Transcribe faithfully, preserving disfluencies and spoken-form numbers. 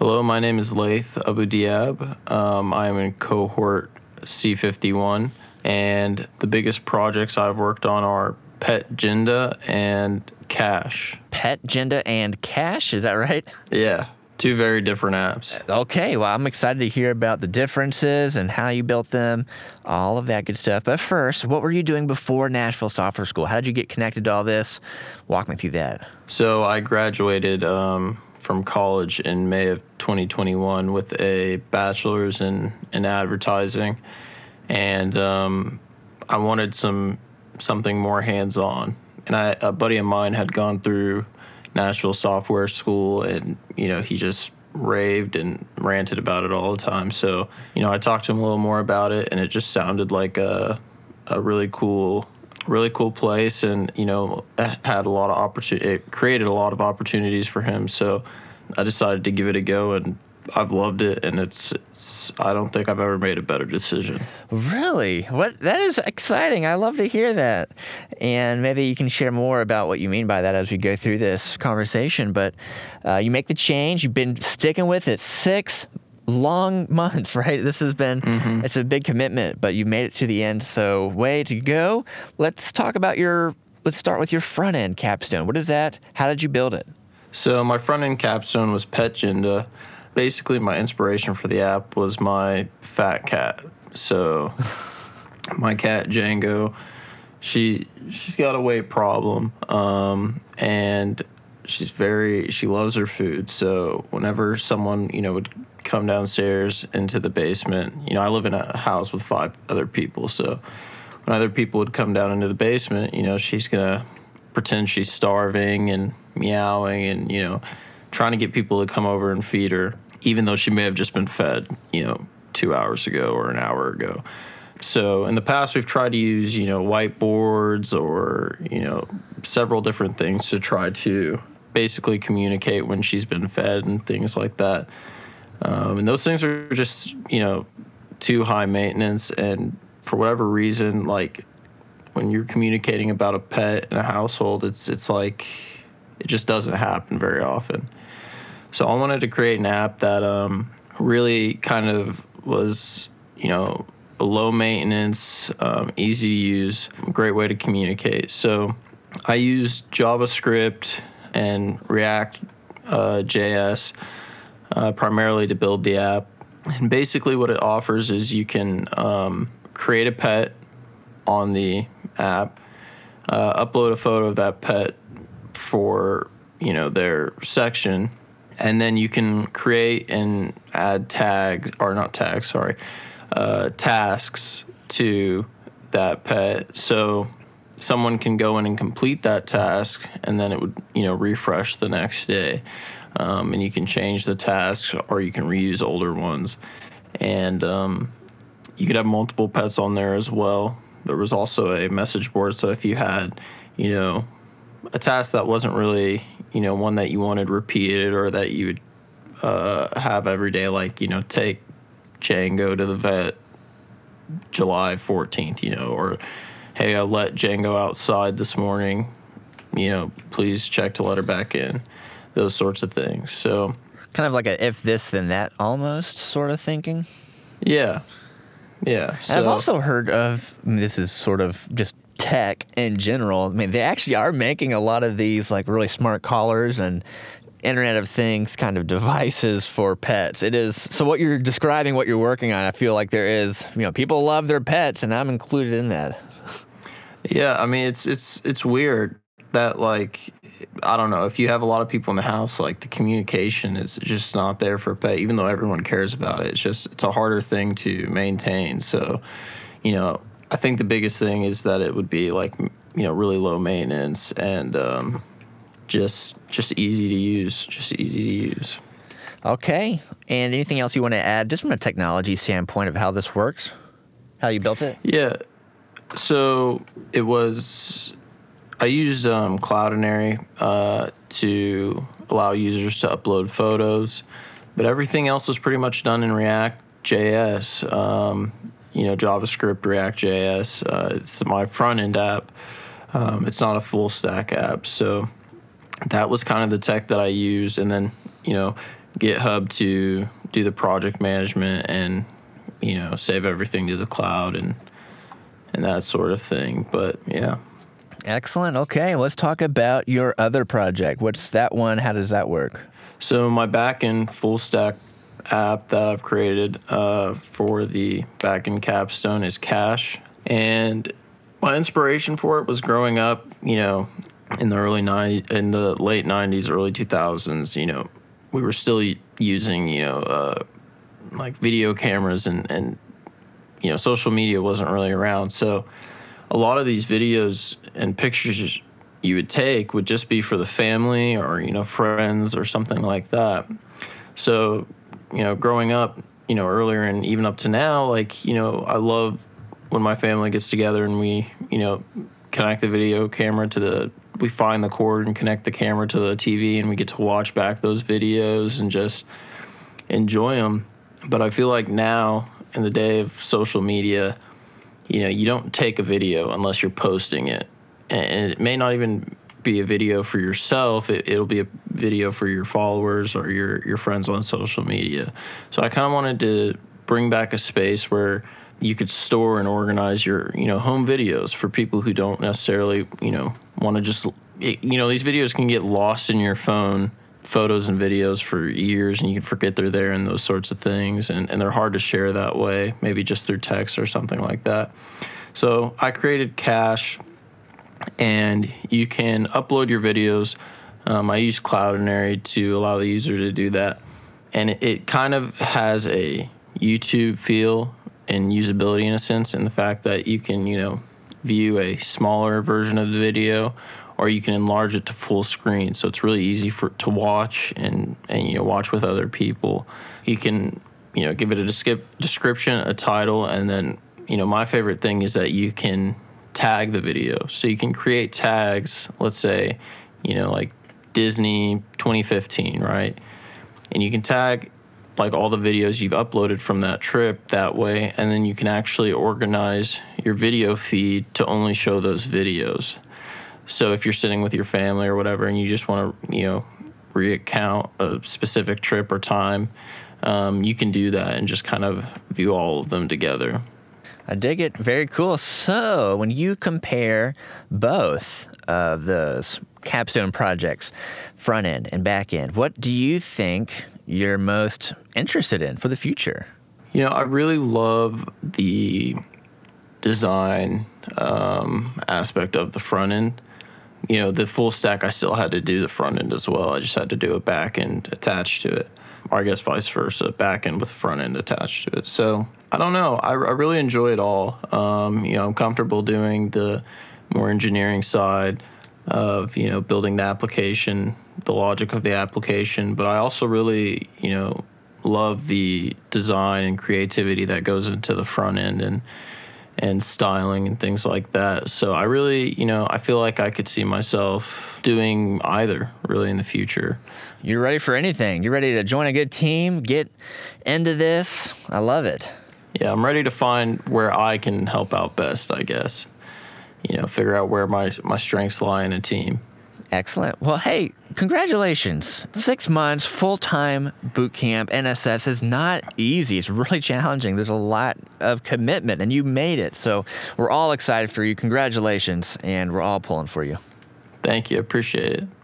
Hello, my name is Laith Abu Diab. Um, I'm in cohort C fifty-one, and the biggest projects I've worked on are PetGenda and Cache. PetGenda and Cache, is that right? Yeah, two very different apps. Okay, well, I'm excited to hear about the differences and how you built them, all of that good stuff. But first, what were you doing before Nashville Software School? How did you get connected to all this? Walk me through that. So I graduated um, from college in May of twenty twenty-one with a bachelor's in, in advertising, and um, I wanted some something more hands-on. And I, a buddy of mine had gone through Nashville Software School, and you know, he just raved and ranted about it all the time. So, you know, I talked to him a little more about it, and it just sounded like a a really cool, really cool place, and you know, had a lot of opportunity. It created a lot of opportunities for him. So, I decided to give it a go, and I've loved it, and it's, it's I don't think I've ever made a better decision. Really? What? That is exciting. I love to hear that. And maybe you can share more about what you mean by that as we go through this conversation. But uh, you make the change. You've been sticking with it six long months, right? This has been, mm-hmm. It's a big commitment, but you made it to the end. So way to go. Let's talk about your, let's start with your front end capstone. What is that? How did you build it? So my front end capstone was PetGenda. Basically, my inspiration for the app was my fat cat. So my cat, Django, she, she's got a weight problem, um, and she's very, she loves her food. So whenever someone, you know, would come downstairs into the basement, you know, I live in a house with five other people. So when other people would come down into the basement, you know, she's going to pretend she's starving and meowing and, you know, trying to get people to come over and feed her, even though she may have just been fed, you know, two hours ago or an hour ago. So in the past, we've tried to use, you know, whiteboards or, you know, several different things to try to basically communicate when she's been fed and things like that. Um, and those things are just, you know, too high maintenance. And for whatever reason, like when you're communicating about a pet in a household, it's it's like it just doesn't happen very often. So I wanted to create an app that um, really kind of was, you know, low maintenance, um, easy to use, great way to communicate. So I used JavaScript and React uh, J S uh, primarily to build the app. And basically what it offers is you can um, create a pet on the app, uh, upload a photo of that pet for, you know, their section, and then you can create and add tags, or not tags, sorry, uh, tasks to that pet. So someone can go in and complete that task, and then it would, you know, refresh the next day. Um, and you can change the tasks, or you can reuse older ones. And um, you could have multiple pets on there as well. There was also a message board, so if you had, you know, a task that wasn't really, you know, one that you wanted repeated or that you would uh, have every day, like, you know, take Django to the vet July fourteenth, you know, or, hey, I let Django outside this morning, you know, please check to let her back in, those sorts of things. So kind of like a if this, then that almost sort of thinking. Yeah. Yeah. So, I've also heard of, I mean, this is sort of just tech in general. I mean, they actually are making a lot of these like really smart collars and Internet of Things kind of devices for pets. It is, so what you're describing, what you're working on, I feel like there is, you know, people love their pets, and I'm included in that. Yeah, I mean, it's it's it's weird that, like, I don't know, if you have a lot of people in the house, like the communication is just not there for a pet, even though everyone cares about it. It's just, it's a harder thing to maintain. So, you know, I think the biggest thing is that it would be, like, you know, really low maintenance and um, just just easy to use, just easy to use. Okay. And anything else you want to add just from a technology standpoint of how this works, how you built it? Yeah. So it was, I used um, Cloudinary uh, to allow users to upload photos, but everything else was pretty much done in React J S. Um, you know, JavaScript, React J S. Uh, it's my front-end app. Um, it's not a full-stack app. So that was kind of the tech that I used. And then, you know, GitHub to do the project management and, you know, save everything to the cloud and and that sort of thing. But yeah. Excellent. Okay, let's talk about your other project. What's that one? How does that work? So my backend full stack app that I've created uh, for the backend capstone is Cache. And my inspiration for it was growing up, you know, in the early nineties, in the late nineties, early two thousands, you know, we were still using, you know, uh, like video cameras and, and, you know, social media wasn't really around. So a lot of these videos and pictures you would take would just be for the family or, you know, friends or something like that. So, you know, growing up, you know, earlier and even up to now, like, you know, I love when my family gets together and we, you know, connect the video camera to the, we find the cord and connect the camera to the T V and we get to watch back those videos and just enjoy them. But I feel like now in the day of social media, you know, you don't take a video unless you're posting it. And it may not even be a video for yourself. It, it'll be a video for your followers or your, your friends on social media. So I kind of wanted to bring back a space where you could store and organize your, you know, home videos for people who don't necessarily, you know, want to just, you know, these videos can get lost in your phone, photos and videos for years, and you can forget they're there and those sorts of things, and, and they're hard to share that way, maybe just through text or something like that. So I created Cache, and you can upload your videos. Um, I use Cloudinary to allow the user to do that, and it, it kind of has a YouTube feel and usability in a sense, in the fact that you can, you know, view a smaller version of the video, or you can enlarge it to full screen. So it's really easy for to watch and, and you know, watch with other people. You can, you know, give it a descrip- description, a title, and then, you know, my favorite thing is that you can tag the video. So you can create tags, let's say, you know, like Disney twenty fifteen, right? And you can tag like all the videos you've uploaded from that trip that way, and then you can actually organize your video feed to only show those videos. So if you're sitting with your family or whatever, and you just want to, you know, recount a specific trip or time, um, you can do that and just kind of view all of them together. I dig it. Very cool. So when you compare both of those capstone projects, front end and back end, what do you think you're most interested in for the future? You know, I really love the design um, aspect of the front end. You know, the full stack, I still had to do the front end as well. I just had to do a back end attached to it, or I guess vice versa, back end with front end attached to it. So I don't know. I, I really enjoy it all. Um, you know, I'm comfortable doing the more engineering side of, you know, building the application, the logic of the application. But I also really, you know, love the design and creativity that goes into the front end and and styling and things like that. So I really, you know, I feel like I could see myself doing either really in the future. You're ready for anything. You're ready to join a good team, get into this. I love it. Yeah, I'm ready to find where I can help out best, I guess. You know, figure out where my, my strengths lie in a team. Excellent. Well, hey, congratulations. Six months, full-time boot camp, N S S is not easy. It's really challenging. There's a lot of commitment, and you made it. So we're all excited for you. Congratulations, and we're all pulling for you. Thank you. Appreciate it.